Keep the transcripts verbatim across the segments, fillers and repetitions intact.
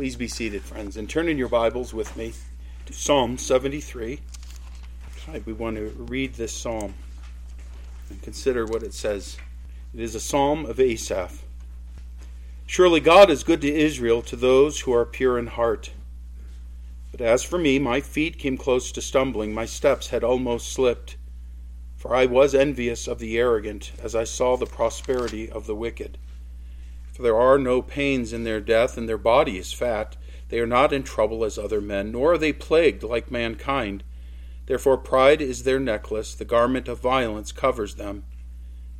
Please be seated, friends, and turn in your Bibles with me to Psalm seventy-three. Tonight we want to read this psalm and consider what it says. It is a psalm of Asaph. Surely God is good to Israel, to those who are pure in heart. But as for me, my feet came close to stumbling, my steps had almost slipped. For I was envious of the arrogant, as I saw the prosperity of the wicked. For there are no pains in their death, and their body is fat. They are not in trouble as other men, nor are they plagued like mankind. Therefore pride is their necklace, the garment of violence covers them.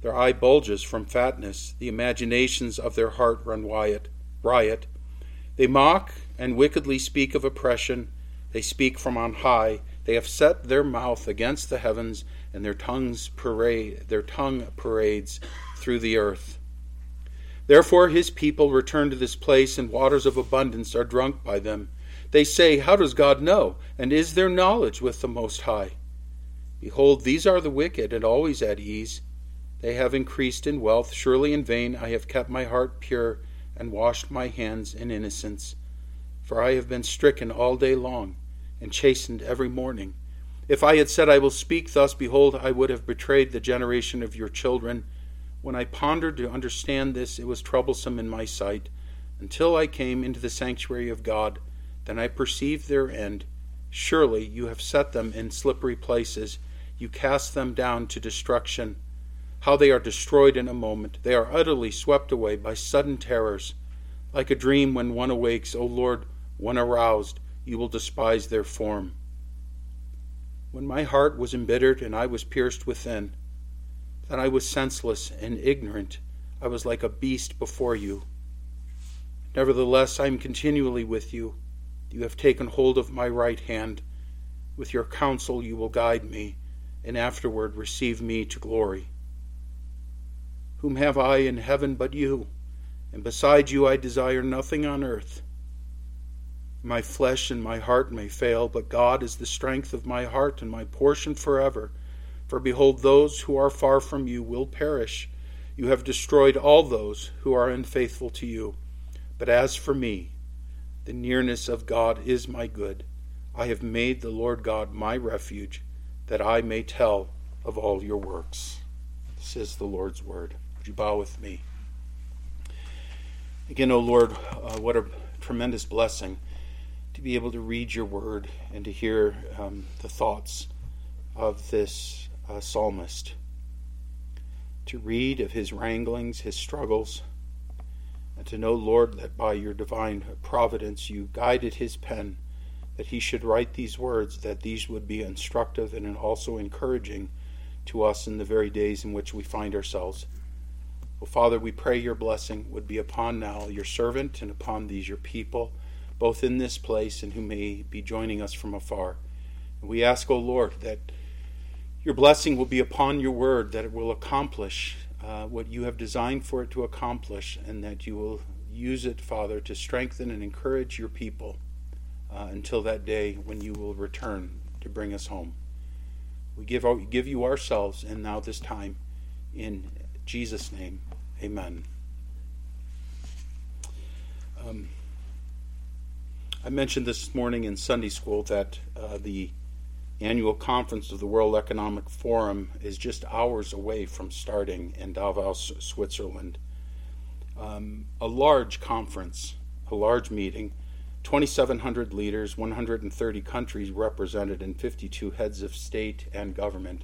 Their eye bulges from fatness, the imaginations of their heart run riot. They mock and wickedly speak of oppression. They speak from on high. They have set their mouth against the heavens, and their tongues parade, their tongue parades through the earth. Therefore his people return to this place, and waters of abundance are drunk by them. They say, "How does God know? And is there knowledge with the Most High?" Behold, these are the wicked, and always at ease. They have increased in wealth. Surely in vain I have kept my heart pure, and washed my hands in innocence. For I have been stricken all day long, and chastened every morning. If I had said, "I will speak thus," behold, I would have betrayed the generation of your children. When I pondered to understand this, it was troublesome in my sight, until I came into the sanctuary of God. Then I perceived their end. Surely you have set them in slippery places. You cast them down to destruction. How they are destroyed in a moment. They are utterly swept away by sudden terrors. Like a dream when one awakes, O Lord, when aroused, you will despise their form. When my heart was embittered and I was pierced within, then I was senseless and ignorant. I was like a beast before you. Nevertheless, I am continually with you. You have taken hold of my right hand. With your counsel you will guide me, and afterward receive me to glory. Whom have I in heaven but you? And beside you I desire nothing on earth. My flesh and my heart may fail, but God is the strength of my heart and my portion forever. For behold, those who are far from you will perish. You have destroyed all those who are unfaithful to you. But as for me, the nearness of God is my good. I have made the Lord God my refuge, that I may tell of all your works. This is the Lord's word. Would you bow with me? Again, O Lord, uh, what a tremendous blessing to be able to read your word and to hear um, the thoughts of this uh, psalmist, to read of his wranglings, his struggles, and to know, Lord, that by your divine providence you guided his pen, that he should write these words, that these would be instructive and also encouraging to us in the very days in which we find ourselves. Well, Father, we pray your blessing would be upon now your servant and upon these your people, both in this place and who may be joining us from afar. We ask, O Lord, that your blessing will be upon your word, that it will accomplish uh, what you have designed for it to accomplish, and that you will use it, Father, to strengthen and encourage your people uh, until that day when you will return to bring us home. We give, our, give you ourselves, and now this time, in Jesus' name, amen. Um, I mentioned this morning in Sunday school that uh, the annual conference of the World Economic Forum is just hours away from starting in Davos, Switzerland. Um, a large conference, a large meeting, twenty-seven hundred leaders, one hundred thirty countries represented, and fifty-two heads of state and government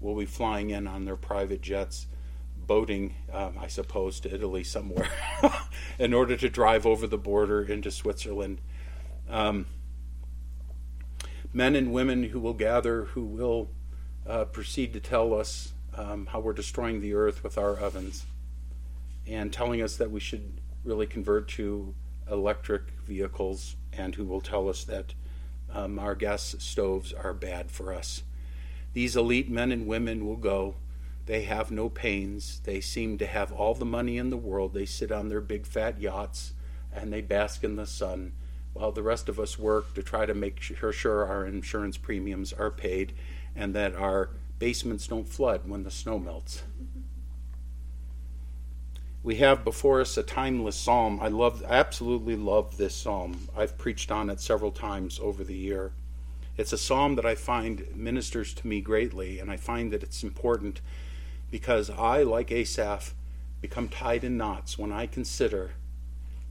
will be flying in on their private jets, boating, um, I suppose, to Italy somewhere in order to drive over the border into Switzerland. Um, men and women who will gather, who will uh, proceed to tell us um, how we're destroying the earth with our ovens, and telling us that we should really convert to electric vehicles, and who will tell us that um, our gas stoves are bad for us. These elite men and women will go. They have no pains. They seem to have all the money in the world. They sit on their big fat yachts and they bask in the sun, while the rest of us work to try to make sure our insurance premiums are paid and that our basements don't flood when the snow melts. We have before us a timeless psalm. I love, absolutely love this psalm. I've preached on it several times over the year. It's a psalm that I find ministers to me greatly, and I find that it's important because I, like Asaph, become tied in knots when I consider,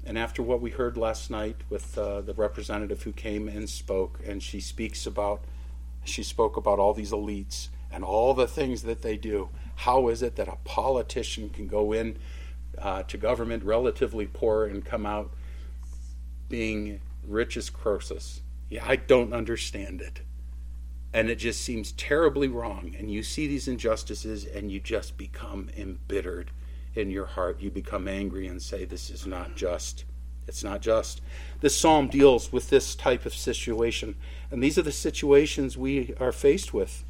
and after what we heard last night with uh, the representative who came and spoke, and she speaks about, she spoke about all these elites and all the things that they do. How is it that a politician can go in uh, to government relatively poor and come out being rich as Croesus? Yeah, I don't understand it. And it just seems terribly wrong. And you see these injustices and you just become embittered in your heart. You become angry and say, this is not just. It's not just. This psalm deals with this type of situation. And these are the situations we are faced with.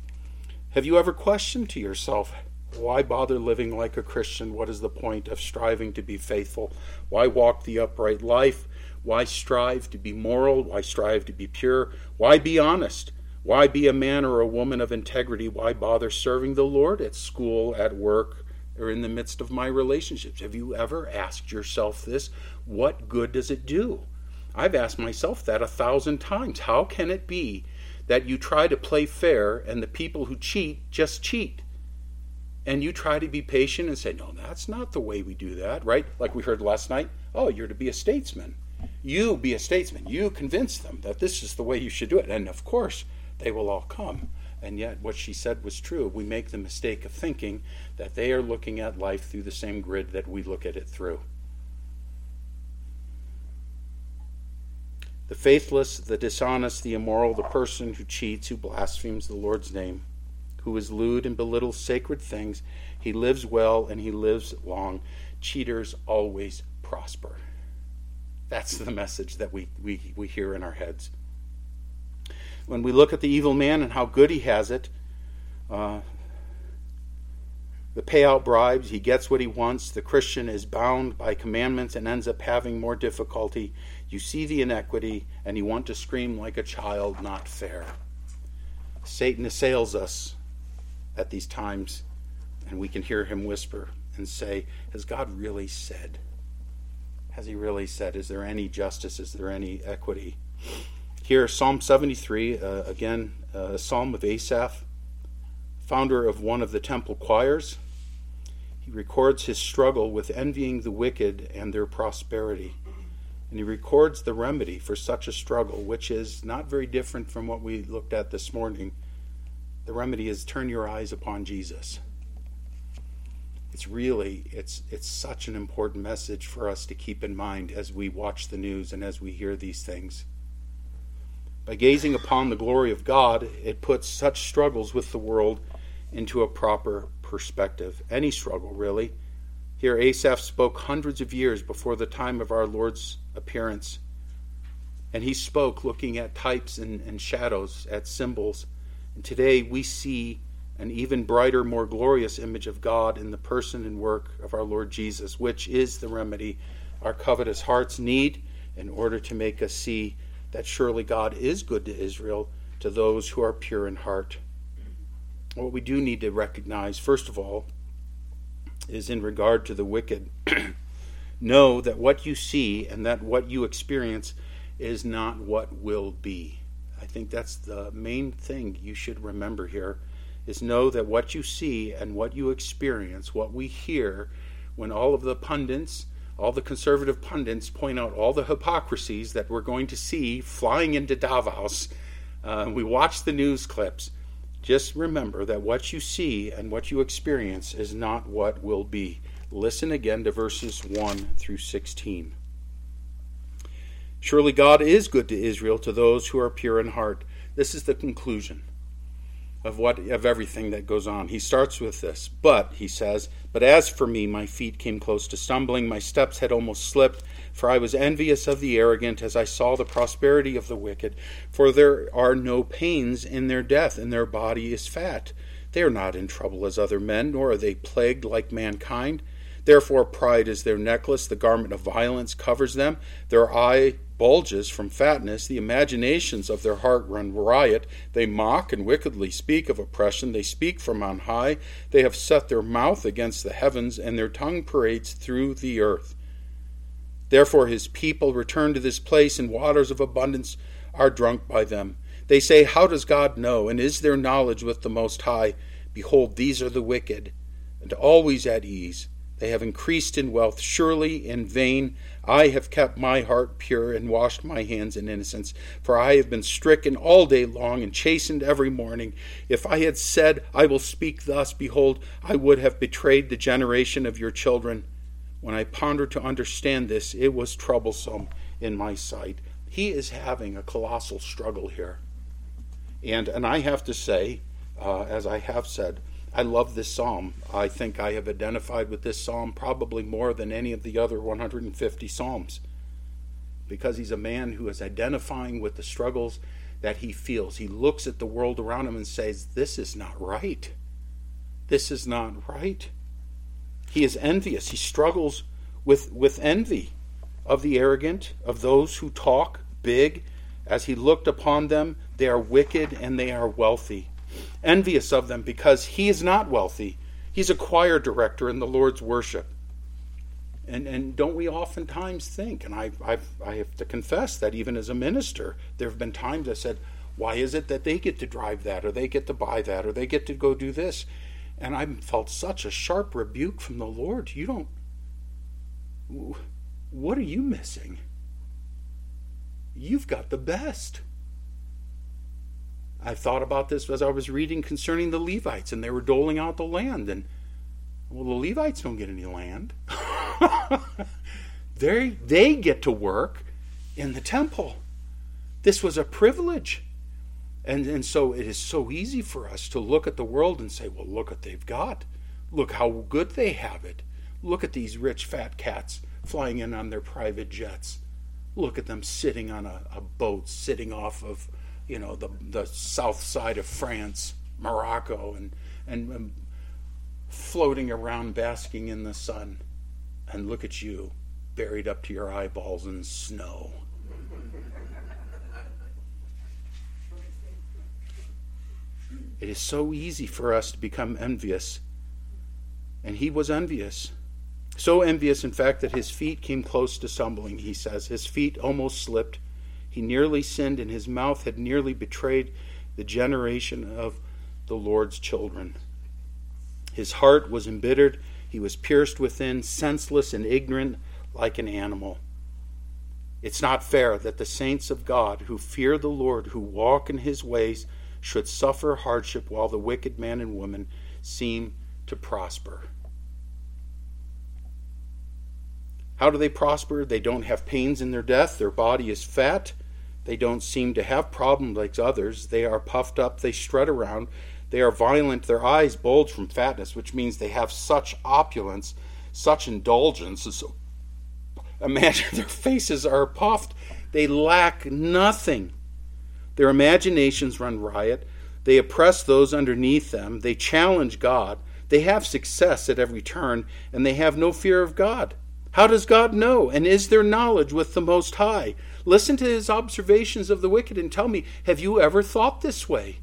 Have you ever questioned to yourself, why bother living like a Christian? What is the point of striving to be faithful? Why walk the upright life? Why strive to be moral? Why strive to be pure? Why be honest? Why be a man or a woman of integrity? Why bother serving the Lord at school, at work, or in the midst of my relationships? Have you ever asked yourself this? What good does it do? I've asked myself that a thousand times. How can it be that you try to play fair and the people who cheat just cheat? And you try to be patient and say, no, that's not the way we do that, right? Like we heard last night, oh, you're to be a statesman. You be a statesman. You convince them that this is the way you should do it. And of course, they will all come. And yet what she said was true. We make the mistake of thinking that they are looking at life through the same grid that we look at it through. The faithless, the dishonest, the immoral, the person who cheats, who blasphemes the Lord's name, who is lewd and belittles sacred things, he lives well and he lives long. Cheaters always prosper. That's the message that we, we, we hear in our heads. When we look at the evil man and how good he has it, uh, the payout bribes, he gets what he wants. The Christian is bound by commandments and ends up having more difficulty. You see the inequity, and you want to scream like a child, not fair. Satan assails us at these times, and we can hear him whisper and say, has God really said? Has he really said? Is there any justice? Is there any equity? Here, Psalm seventy-three, uh, again, uh, a psalm of Asaph, founder of one of the temple choirs. He records his struggle with envying the wicked and their prosperity. And he records the remedy for such a struggle, which is not very different from what we looked at this morning. The remedy is turn your eyes upon Jesus. It's really, it's it's such an important message for us to keep in mind as we watch the news and as we hear these things. By gazing upon the glory of God, it puts such struggles with the world into a proper perspective. Any struggle, really. Here, Asaph spoke hundreds of years before the time of our Lord's appearance. And he spoke looking at types and, and shadows, at symbols. And today we see an even brighter, more glorious image of God in the person and work of our Lord Jesus, which is the remedy our covetous hearts need in order to make us see that surely God is good to Israel, to those who are pure in heart. What we do need to recognize, first of all, is in regard to the wicked. Know that what you see and that what you experience is not what will be. I think that's the main thing you should remember here, is know that what you see and what you experience, what we hear, when all of the pundits, all the conservative pundits point out all the hypocrisies that we're going to see flying into Davos. Uh, we watch the news clips. Just remember that what you see and what you experience is not what will be. Listen again to verses one through sixteen. Surely God is good to Israel, to those who are pure in heart. This is the conclusion of what of everything that goes on. He starts with this, but, he says, but as for me, my feet came close to stumbling, my steps had almost slipped, for I was envious of the arrogant as I saw the prosperity of the wicked, for there are no pains in their death, and their body is fat. They are not in trouble as other men, nor are they plagued like mankind. Therefore pride is their necklace, the garment of violence covers them, their eye bulges from fatness, the imaginations of their heart run riot. They mock and wickedly speak of oppression. They speak from on high. They have set their mouth against the heavens, and their tongue parades through the earth. Therefore his people return to this place, and waters of abundance are drunk by them. They say, how does God know? And is there knowledge with the Most High? Behold, these are the wicked, and always at ease. They have increased in wealth, surely in vain. I have kept my heart pure and washed my hands in innocence, for I have been stricken all day long and chastened every morning. If I had said, I will speak thus, behold, I would have betrayed the generation of your children. When I pondered to understand this, it was troublesome in my sight. He is having a colossal struggle here. And, and I have to say, uh, as I have said, I love this psalm. I think I have identified with this psalm probably more than any of the other one hundred fifty psalms, because he's a man who is identifying with the struggles that he feels. He looks at the world around him and says, this is not right. This is not right. He is envious. He struggles with, with envy of the arrogant, of those who talk big. As he looked upon them, they are wicked and they are wealthy. Envious of them because he is not wealthy. He's a choir director in the Lord's worship. And and don't we oftentimes think, and I I've, I have to confess that even as a minister, there have been times I said, why is it that they get to drive that, or they get to buy that, or they get to go do this? And I felt such a sharp rebuke from the Lord. You don't, what are you missing? You've got the best. I thought about this as I was reading concerning the Levites, and they were doling out the land. And, well, the Levites don't get any land. they, they get to work in the temple. This was a privilege. And, and so it is so easy for us to look at the world and say, well, look what they've got. Look how good they have it. Look at these rich fat cats flying in on their private jets. Look at them sitting on a, a boat, sitting off of, you know, the the south side of France, Morocco, and, and and floating around basking in the sun. And look at you, buried up to your eyeballs in snow. It is so easy for us to become envious. And he was envious. So envious, in fact, that his feet came close to stumbling, he says. His feet almost slipped. He nearly sinned, and his mouth had nearly betrayed the generation of the Lord's children. His heart was embittered. He was pierced within, senseless and ignorant, like an animal. It's not fair that the saints of God, who fear the Lord, who walk in his ways, should suffer hardship while the wicked man and woman seem to prosper. How do they prosper? They don't have pains in their death. Their body is fat. They don't seem to have problems like others. They are puffed up. They strut around. They are violent. Their eyes bulge from fatness, which means they have such opulence, such indulgence. So imagine their faces are puffed. They lack nothing. Their imaginations run riot. They oppress those underneath them. They challenge God. They have success at every turn, and they have no fear of God. How does God know? And is there knowledge with the Most High? Listen to his observations of the wicked and tell me, have you ever thought this way?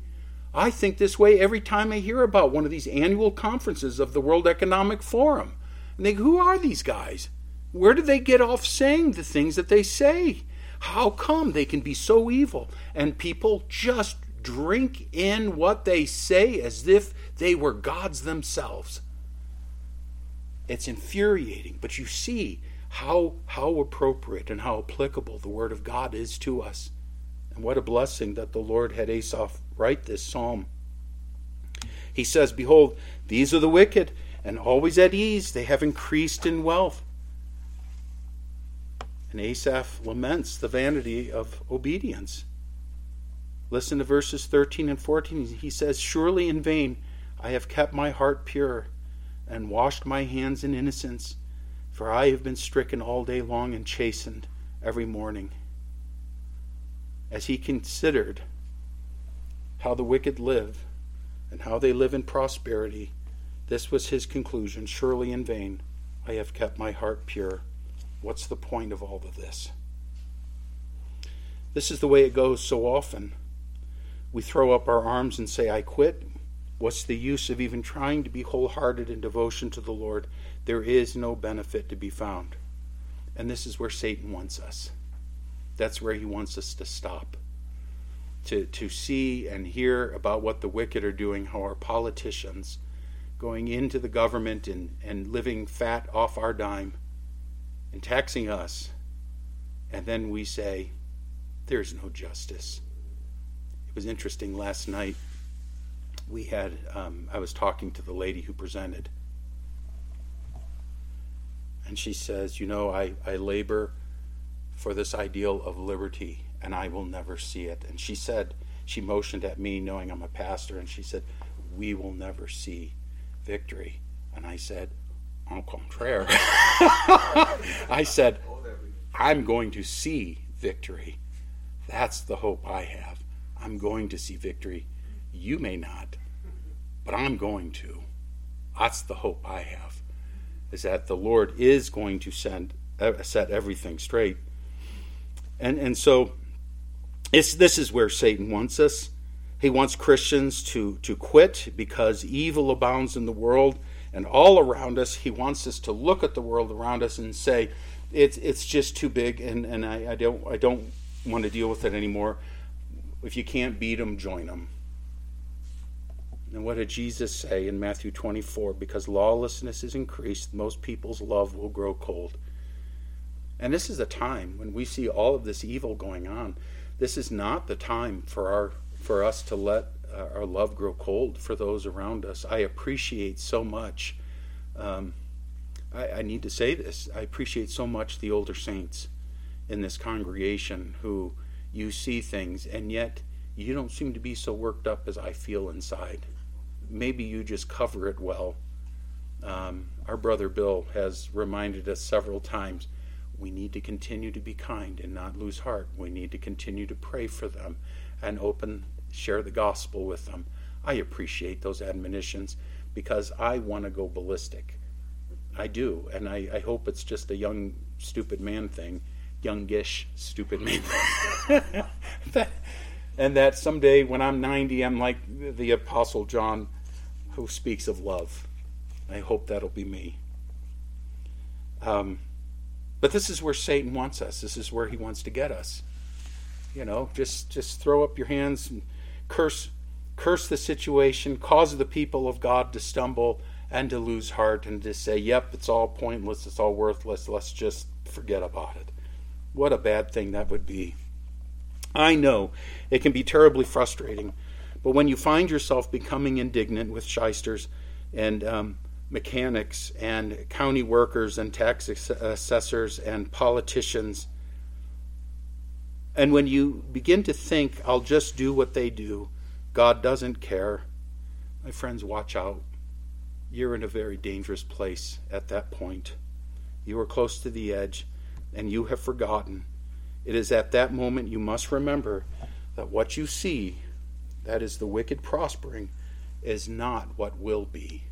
I think this way every time I hear about one of these annual conferences of the World Economic Forum. I think, who are these guys? Where do they get off saying the things that they say? How come they can be so evil? And people just drink in what they say as if they were gods themselves. It's infuriating, but you see how how appropriate and how applicable the Word of God is to us. And what a blessing that the Lord had Asaph write this psalm. He says, behold, these are the wicked, and always at ease, they have increased in wealth. And Asaph laments the vanity of obedience. Listen to verses thirteen and fourteen. He says, surely in vain I have kept my heart pure and washed my hands in innocence, for I have been stricken all day long and chastened every morning. As he considered how the wicked live and how they live in prosperity, this was his conclusion. Surely in vain I have kept my heart pure. What's the point of all of this? This is the way it goes so often. We throw up our arms and say, I quit. What's the use of even trying to be wholehearted in devotion to the Lord? There is no benefit to be found. And this is where Satan wants us. That's where he wants us to stop. To, to see and hear about what the wicked are doing, how our politicians going into the government and, and living fat off our dime and taxing us. And then we say, there's no justice. It was interesting last night. We had, um, I was talking to the lady who presented. And she says, you know, I, I labor for this ideal of liberty, and I will never see it. And she said, she motioned at me, knowing I'm a pastor, and she said, we will never see victory. And I said, au contraire. I said, I'm going to see victory. That's the hope I have. I'm going to see victory. You may not, but I'm going to. That's the hope I have, is that the Lord is going to send, set everything straight. And and so it's, this is where Satan wants us. He wants Christians to, to quit because evil abounds in the world and all around us. He wants us to look at the world around us and say, it's it's just too big and, and I, I don't I don't want to deal with it anymore. If you can't beat them, join them. And what did Jesus say in Matthew twenty-four? Because lawlessness is increased, most people's love will grow cold. And this is a time when we see all of this evil going on. This is not the time for our for us to let our love grow cold for those around us. I appreciate so much. Um, I, I need to say this. I appreciate so much the older saints in this congregation who you see things, and yet you don't seem to be so worked up as I feel inside. Maybe you just cover it well. Um, our brother Bill has reminded us several times, we need to continue to be kind and not lose heart. We need to continue to pray for them and open, share the gospel with them. I appreciate those admonitions because I want to go ballistic. I do, and I, I hope it's just a young, stupid man thing, youngish, stupid man thing. that, and that someday when I'm ninety, I'm like the Apostle John who speaks of love. I hope that'll be me. Um, but this is where Satan wants us. This is where he wants to get us. You know, just, just throw up your hands and curse, curse the situation, cause the people of God to stumble and to lose heart and to say, yep, it's all pointless, it's all worthless, let's just forget about it. What a bad thing that would be. I know it can be terribly frustrating, but when you find yourself becoming indignant with shysters and um, mechanics and county workers and tax assessors and politicians, and when you begin to think, I'll just do what they do, God doesn't care, my friends, watch out. You're in a very dangerous place at that point. You are close to the edge, and you have forgotten. It is at that moment you must remember that what you see, that is the wicked prospering, is not what will be.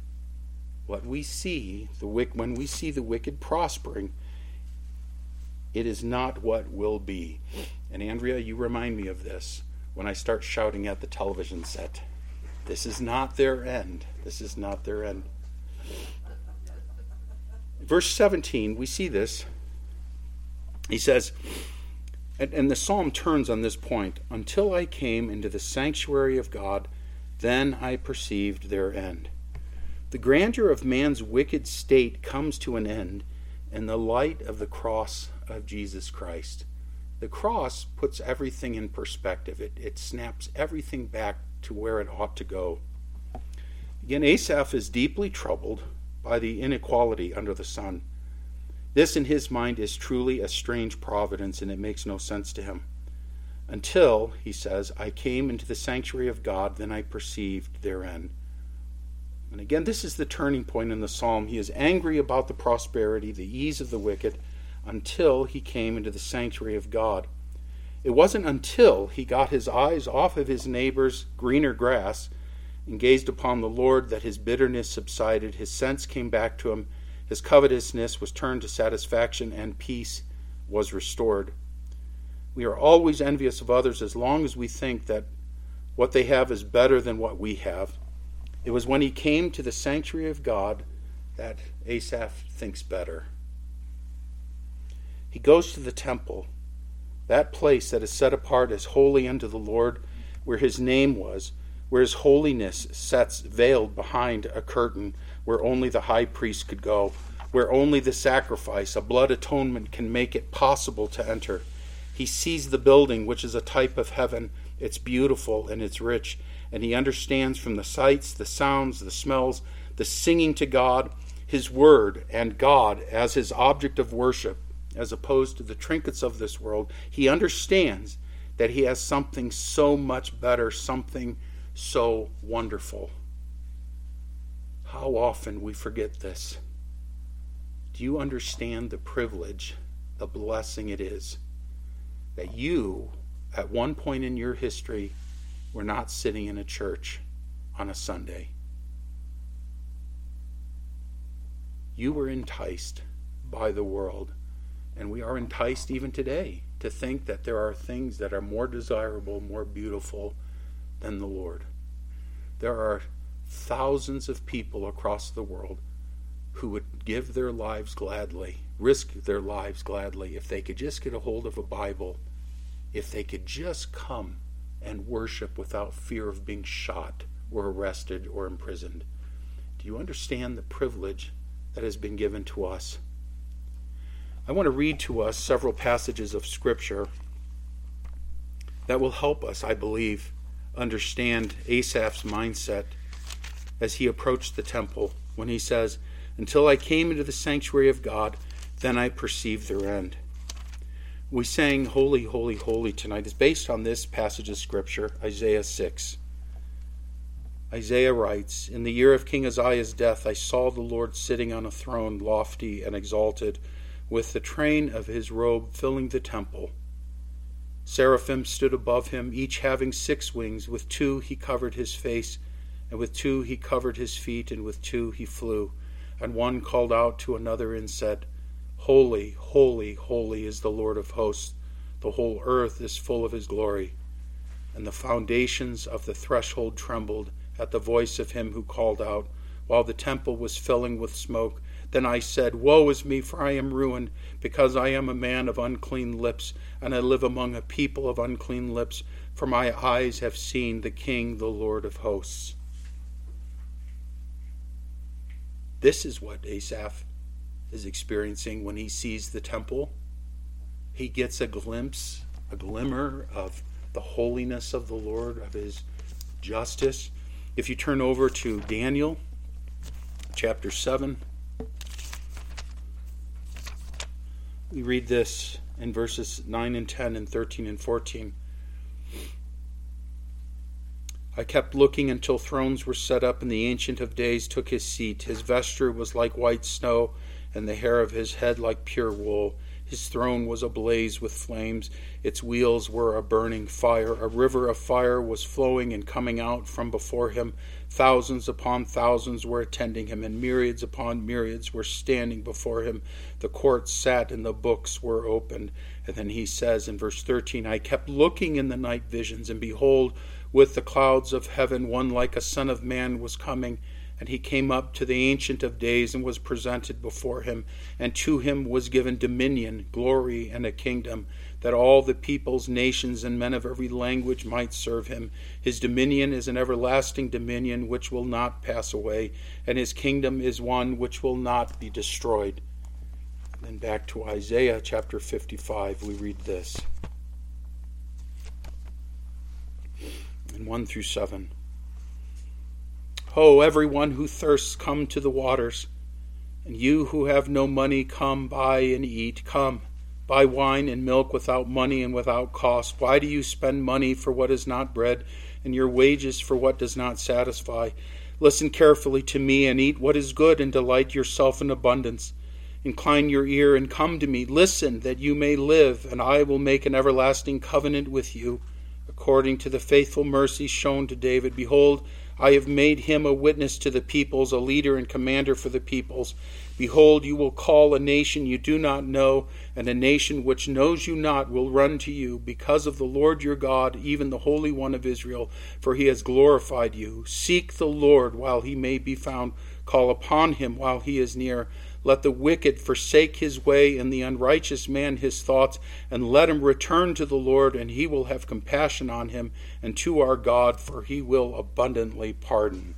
What we see, the wick, when we see the wicked prospering, it is not what will be. And Andrea, you remind me of this when I start shouting at the television set. This is not their end. This is not their end. Verse seventeen, we see this. He says, and, and the psalm turns on this point, until I came into the sanctuary of God, then I perceived their end. The grandeur of man's wicked state comes to an end in the light of the cross of Jesus Christ. The cross puts everything in perspective. It, it snaps everything back to where it ought to go. Again, Asaph is deeply troubled by the inequality under the sun. This, in his mind, is truly a strange providence, and it makes no sense to him. Until, he says, I came into the sanctuary of God, then I perceived their end. And again, this is the turning point in the psalm. He is angry about the prosperity, the ease of the wicked, until he came into the sanctuary of God. It wasn't until he got his eyes off of his neighbor's greener grass and gazed upon the Lord that his bitterness subsided, his sense came back to him, his covetousness was turned to satisfaction, and peace was restored. We are always envious of others as long as we think that what they have is better than what we have. It was when he came to the sanctuary of God that Asaph thinks better. He goes to the temple, that place that is set apart as holy unto the Lord, where his name was, where his holiness sits veiled behind a curtain, where only the high priest could go, where only the sacrifice, a blood atonement, can make it possible to enter. He sees the building, which is a type of heaven. It's beautiful and it's rich, and he understands from the sights, the sounds, the smells, the singing to God, his word, and God as his object of worship, as opposed to the trinkets of this world. He understands that he has something so much better, something so wonderful. How often we forget this. Do you understand the privilege, the blessing it is that you, at one point in your history, were not sitting in a church on a Sunday? You were enticed by the world, and we are enticed even today to think that there are things that are more desirable, more beautiful than the Lord. There are thousands of people across the world who would give their lives gladly, risk their lives gladly, if they could just get a hold of a Bible, if they could just come and worship without fear of being shot or arrested or imprisoned. Do you understand the privilege that has been given to us? I want to read to us several passages of Scripture that will help us, I believe, understand Asaph's mindset as he approached the temple when he says, "Until I came into the sanctuary of God, then I perceived their end." We sang "Holy, Holy, Holy" tonight is based on this passage of Scripture, Isaiah six. Isaiah writes, "In the year of King Uzziah's death, I saw the Lord sitting on a throne, lofty and exalted, with the train of his robe filling the temple. Seraphim stood above him, each having six wings. With two he covered his face, and with two he covered his feet, and with two he flew. And one called out to another and said, 'Holy, holy, holy is the Lord of hosts. The whole earth is full of his glory.' And the foundations of the threshold trembled at the voice of him who called out, while the temple was filling with smoke. Then I said, 'Woe is me, for I am ruined, because I am a man of unclean lips, and I live among a people of unclean lips, for my eyes have seen the King, the Lord of hosts.'" This is what Asaph is experiencing when he sees the temple. He gets a glimpse, a glimmer of the holiness of the Lord, of his justice. If you turn over to Daniel chapter seven, we read this in verses nine and ten and thirteen and fourteen. "I kept looking until thrones were set up, and the Ancient of Days took his seat. His vesture was like white snow, and the hair of his head like pure wool. His throne was ablaze with flames. Its wheels were a burning fire. A river of fire was flowing and coming out from before him. Thousands upon thousands were attending him, and myriads upon myriads were standing before him. The court sat, and the books were opened." And then he says in verse thirteen, "I kept looking in the night visions, and behold, with the clouds of heaven, one like a son of man was coming. And he came up to the Ancient of Days and was presented before him. And to him was given dominion, glory, and a kingdom, that all the peoples, nations, and men of every language might serve him. His dominion is an everlasting dominion which will not pass away, and his kingdom is one which will not be destroyed." And then back to Isaiah chapter fifty-five, we read this in one through seven. "Ho, everyone who thirsts, come to the waters. And you who have no money, come buy and eat. Come, buy wine and milk without money and without cost. Why do you spend money for what is not bread, and your wages for what does not satisfy? Listen carefully to me and eat what is good, and delight yourself in abundance. Incline your ear and come to me. Listen, that you may live, and I will make an everlasting covenant with you, according to the faithful mercy shown to David. Behold, I have made him a witness to the peoples, a leader and commander for the peoples. Behold, you will call a nation you do not know, and a nation which knows you not will run to you because of the Lord your God, even the Holy One of Israel, for he has glorified you. Seek the Lord while he may be found. Call upon him while he is near. Let the wicked forsake his way, and the unrighteous man his thoughts, and let him return to the Lord, and he will have compassion on him, and to our God, for he will abundantly pardon.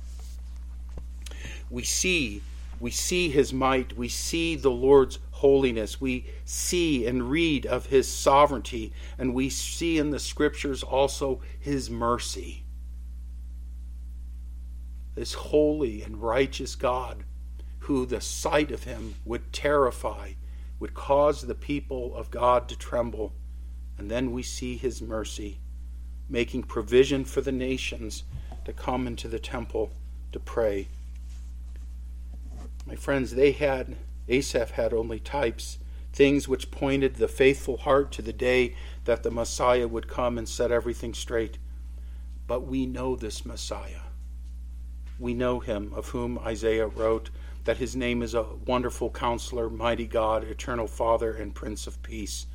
We see, we see his might, we see the Lord's holiness, we see and read of his sovereignty, and we see in the scriptures also his mercy. This holy and righteous God, who the sight of him would terrify, would cause the people of God to tremble. And then we see his mercy, making provision for the nations to come into the temple to pray. My friends, they had, Asaph had only types, things which pointed the faithful heart to the day that the Messiah would come and set everything straight. But we know this Messiah. We know him, of whom Isaiah wrote, that his name is a wonderful counselor, mighty God, eternal Father, and Prince of Peace.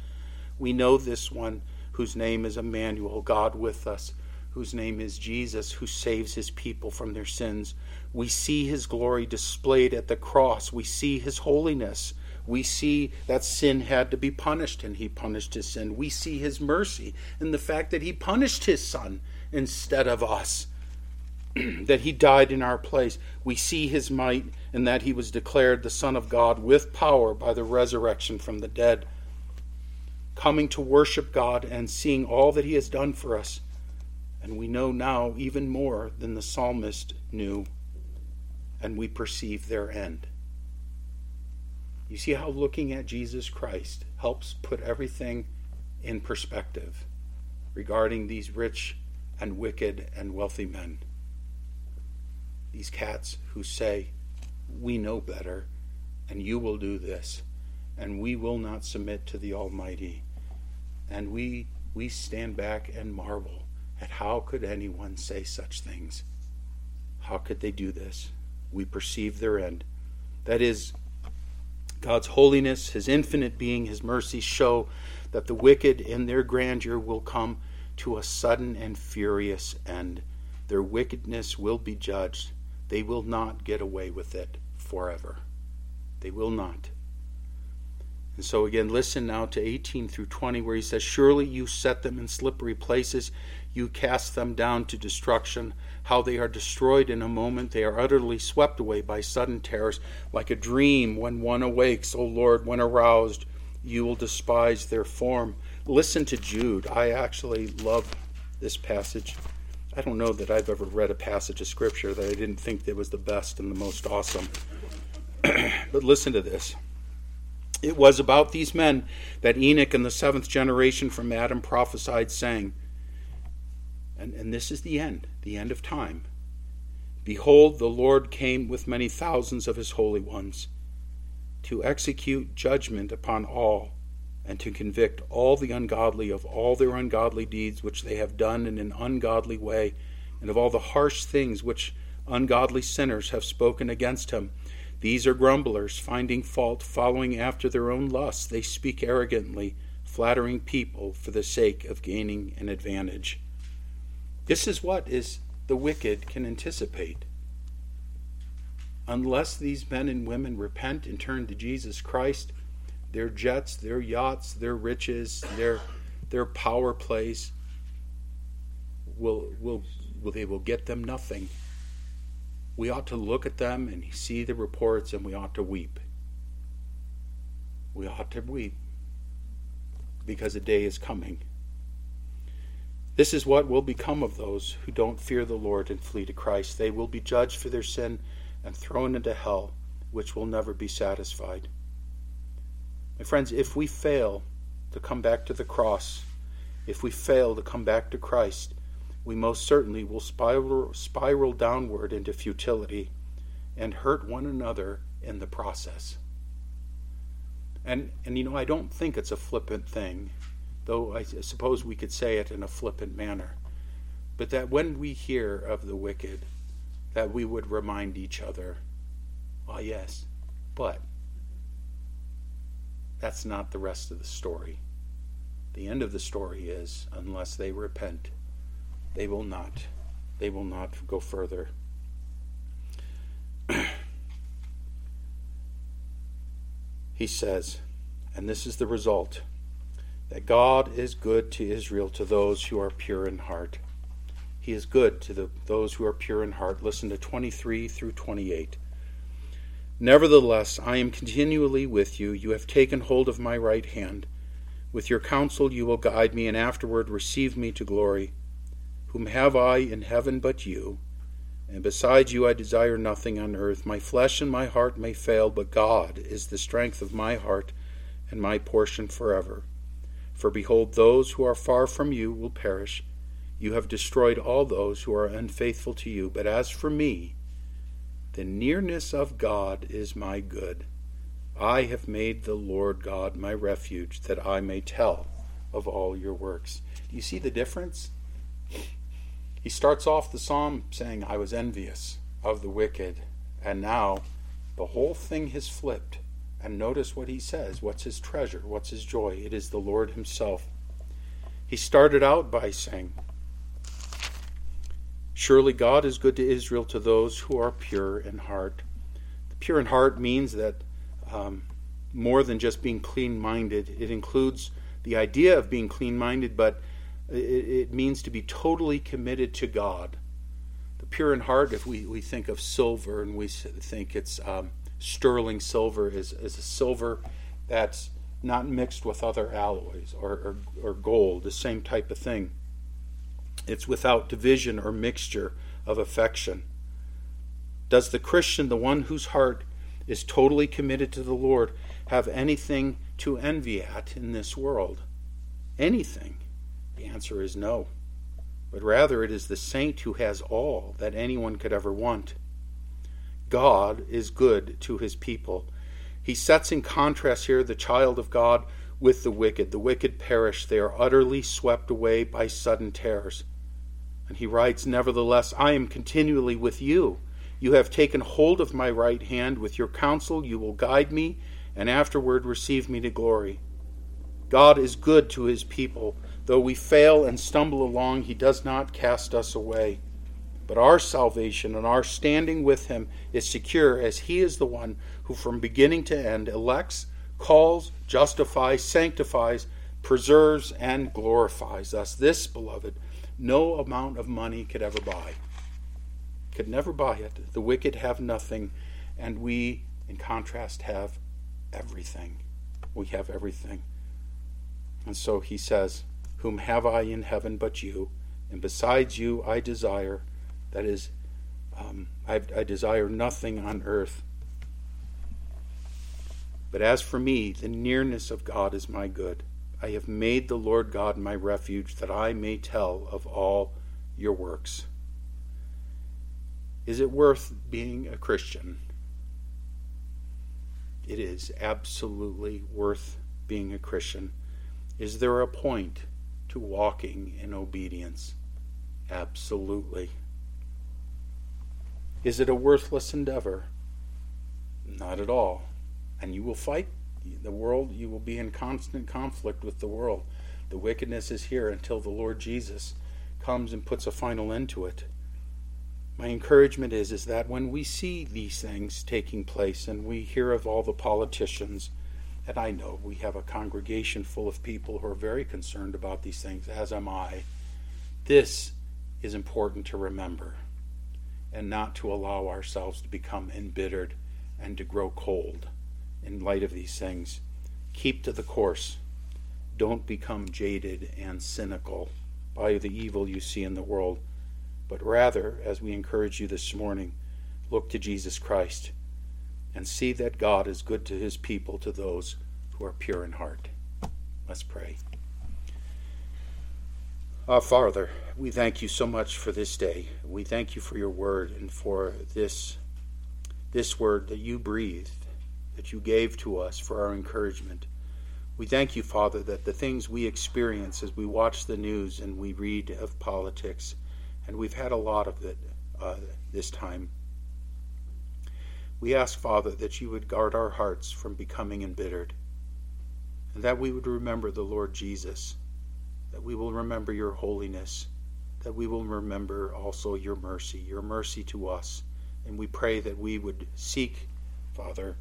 We know this one whose name is Emmanuel, God with us, whose name is Jesus, who saves his people from their sins. We see his glory displayed at the cross. We see his holiness. We see that sin had to be punished, and he punished his sin. We see his mercy in the fact that he punished his son instead of us, that he died in our place. We see his might in that he was declared the Son of God with power by the resurrection from the dead. Coming to worship God and seeing all that he has done for us. And we know now even more than the psalmist knew. And we perceive their end. You see how looking at Jesus Christ helps put everything in perspective regarding these rich and wicked and wealthy men. These cats who say, we know better, and you will do this, and we will not submit to the Almighty. And we we stand back and marvel at how could anyone say such things? How could they do this? We perceive their end. That is, God's holiness, his infinite being, his mercy show that the wicked in their grandeur will come to a sudden and furious end. Their wickedness will be judged. They will not get away with it forever. They will not. And so again, listen now to eighteen through twenty, where he says, surely you set them in slippery places. You cast them down to destruction. How they are destroyed in a moment. They are utterly swept away by sudden terrors. Like a dream when one awakes, O Lord, when aroused, you will despise their form. Listen to Jude. I actually love this passage. I don't know that I've ever read a passage of Scripture that I didn't think that was the best and the most awesome. But listen to this. It was about these men that Enoch and the seventh generation from Adam prophesied, saying, and, and this is the end, the end of time. Behold, the Lord came with many thousands of his holy ones to execute judgment upon all, and to convict all the ungodly of all their ungodly deeds which they have done in an ungodly way, and of all the harsh things which ungodly sinners have spoken against him. These are grumblers, finding fault, following after their own lusts. They speak arrogantly, flattering people for the sake of gaining an advantage. This is what is the wicked can anticipate. Unless these men and women repent and turn to Jesus Christ, their jets, their yachts, their riches, their their power plays, will, will, will they will get them nothing. We ought to look at them and see the reports, and we ought to weep. We ought to weep because a day is coming. This is what will become of those who don't fear the Lord and flee to Christ. They will be judged for their sin and thrown into hell, which will never be satisfied. My friends, if we fail to come back to the cross, if we fail to come back to Christ, we most certainly will spiral, spiral downward into futility and hurt one another in the process. And, and you know, I don't think it's a flippant thing, though I suppose we could say it in a flippant manner, but that when we hear of the wicked, that we would remind each other, well, yes, but that's not the rest of the story. The end of the story is, unless they repent, they will not. They will not go further. He says, and this is the result, that God is good to Israel, to those who are pure in heart. He is good to the, those who are pure in heart. Listen to twenty-three through twenty-eight. Nevertheless, I am continually with you. You have taken hold of my right hand. With your counsel you will guide me, and afterward receive me to glory. Whom have I in heaven but you? And besides you I desire nothing on earth. My flesh and my heart may fail, but God is the strength of my heart and my portion forever. For behold, those who are far from you will perish. You have destroyed all those who are unfaithful to you. But as for me, the nearness of God is my good. I have made the Lord God my refuge, that I may tell of all your works. Do you see the difference? He starts off the psalm saying, I was envious of the wicked. And now the whole thing has flipped. And notice what he says. What's his treasure? What's his joy? It is the Lord himself. He started out by saying, surely God is good to Israel, to those who are pure in heart. The pure in heart means that um, more than just being clean-minded. It includes the idea of being clean-minded, but it, it means to be totally committed to God. The pure in heart, if we, we think of silver, and we think it's um, sterling silver, is, is a silver that's not mixed with other alloys, or, or, or gold, the same type of thing. It's without division or mixture of affection. Does the Christian, the one whose heart is totally committed to the Lord, have anything to envy at in this world? Anything? The answer is no. But rather, it is the saint who has all that anyone could ever want. God is good to his people. He sets in contrast here the child of God with the wicked. The wicked perish. They are utterly swept away by sudden terrors. And he writes, nevertheless, I am continually with you. You have taken hold of my right hand. With your counsel you will guide me, and afterward receive me to glory. God is good to his people. Though we fail and stumble along, he does not cast us away. But our salvation and our standing with him is secure, as he is the one who from beginning to end elects, calls, justifies, sanctifies, preserves, and glorifies us. This, beloved, no amount of money could ever buy. Could never buy it. The wicked have nothing, and we, in contrast, have everything. We have everything. And so he says, whom have I in heaven but you? And besides you I desire, that is, um, I, I desire nothing on earth. But as for me, the nearness of God is my good. I have made the Lord God my refuge, that I may tell of all your works. Is it worth being a Christian? It is absolutely worth being a Christian. Is there a point to walking in obedience? Absolutely. Is it a worthless endeavor? Not at all. And you will fight the world. You will be in constant conflict with the world. The wickedness is here until the Lord Jesus comes and puts a final end to it. My encouragement is, is that when we see these things taking place, and we hear of all the politicians, and I know we have a congregation full of people who are very concerned about these things, as am I, this is important to remember, and not to allow ourselves to become embittered and to grow cold. In light of these things, keep to the course. Don't become jaded and cynical by the evil you see in the world, but rather, as we encourage you this morning, look to Jesus Christ and see that God is good to his people, to those who are pure in heart. Let's pray. Our Father, we thank you so much for this day. We thank you for your word, and for this, this word that you breathed, that you gave to us for our encouragement. We thank you, Father, that the things we experience as we watch the news and we read of politics, and we've had a lot of it uh, this time. We ask, Father, that you would guard our hearts from becoming embittered, and that we would remember the Lord Jesus, that we will remember your holiness, that we will remember also your mercy, your mercy to us. And we pray that we would seek, Father,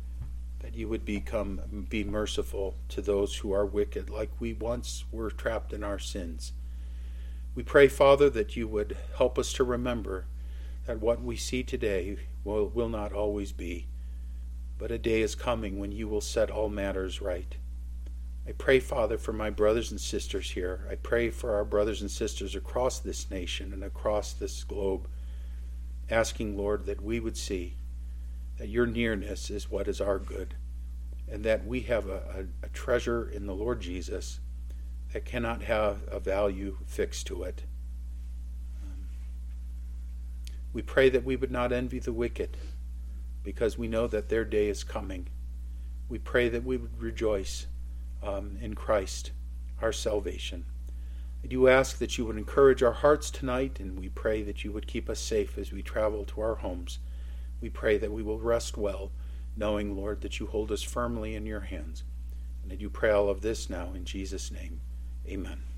that you would become be merciful to those who are wicked, like we once were trapped in our sins. We pray, Father, that you would help us to remember that what we see today will, will not always be, but a day is coming when you will set all matters right. I pray, Father, for my brothers and sisters here. I pray for our brothers and sisters across this nation and across this globe, asking, Lord, that we would see that your nearness is what is our good, and that we have a, a, a treasure in the Lord Jesus that cannot have a value fixed to it. Um, we pray that we would not envy the wicked, because we know that their day is coming. We pray that we would rejoice Um, in Christ, our salvation. I do ask that you would encourage our hearts tonight, and we pray that you would keep us safe as we travel to our homes. We pray that we will rest well, knowing, Lord, that you hold us firmly in your hands. And I do pray all of this now in Jesus' name. Amen.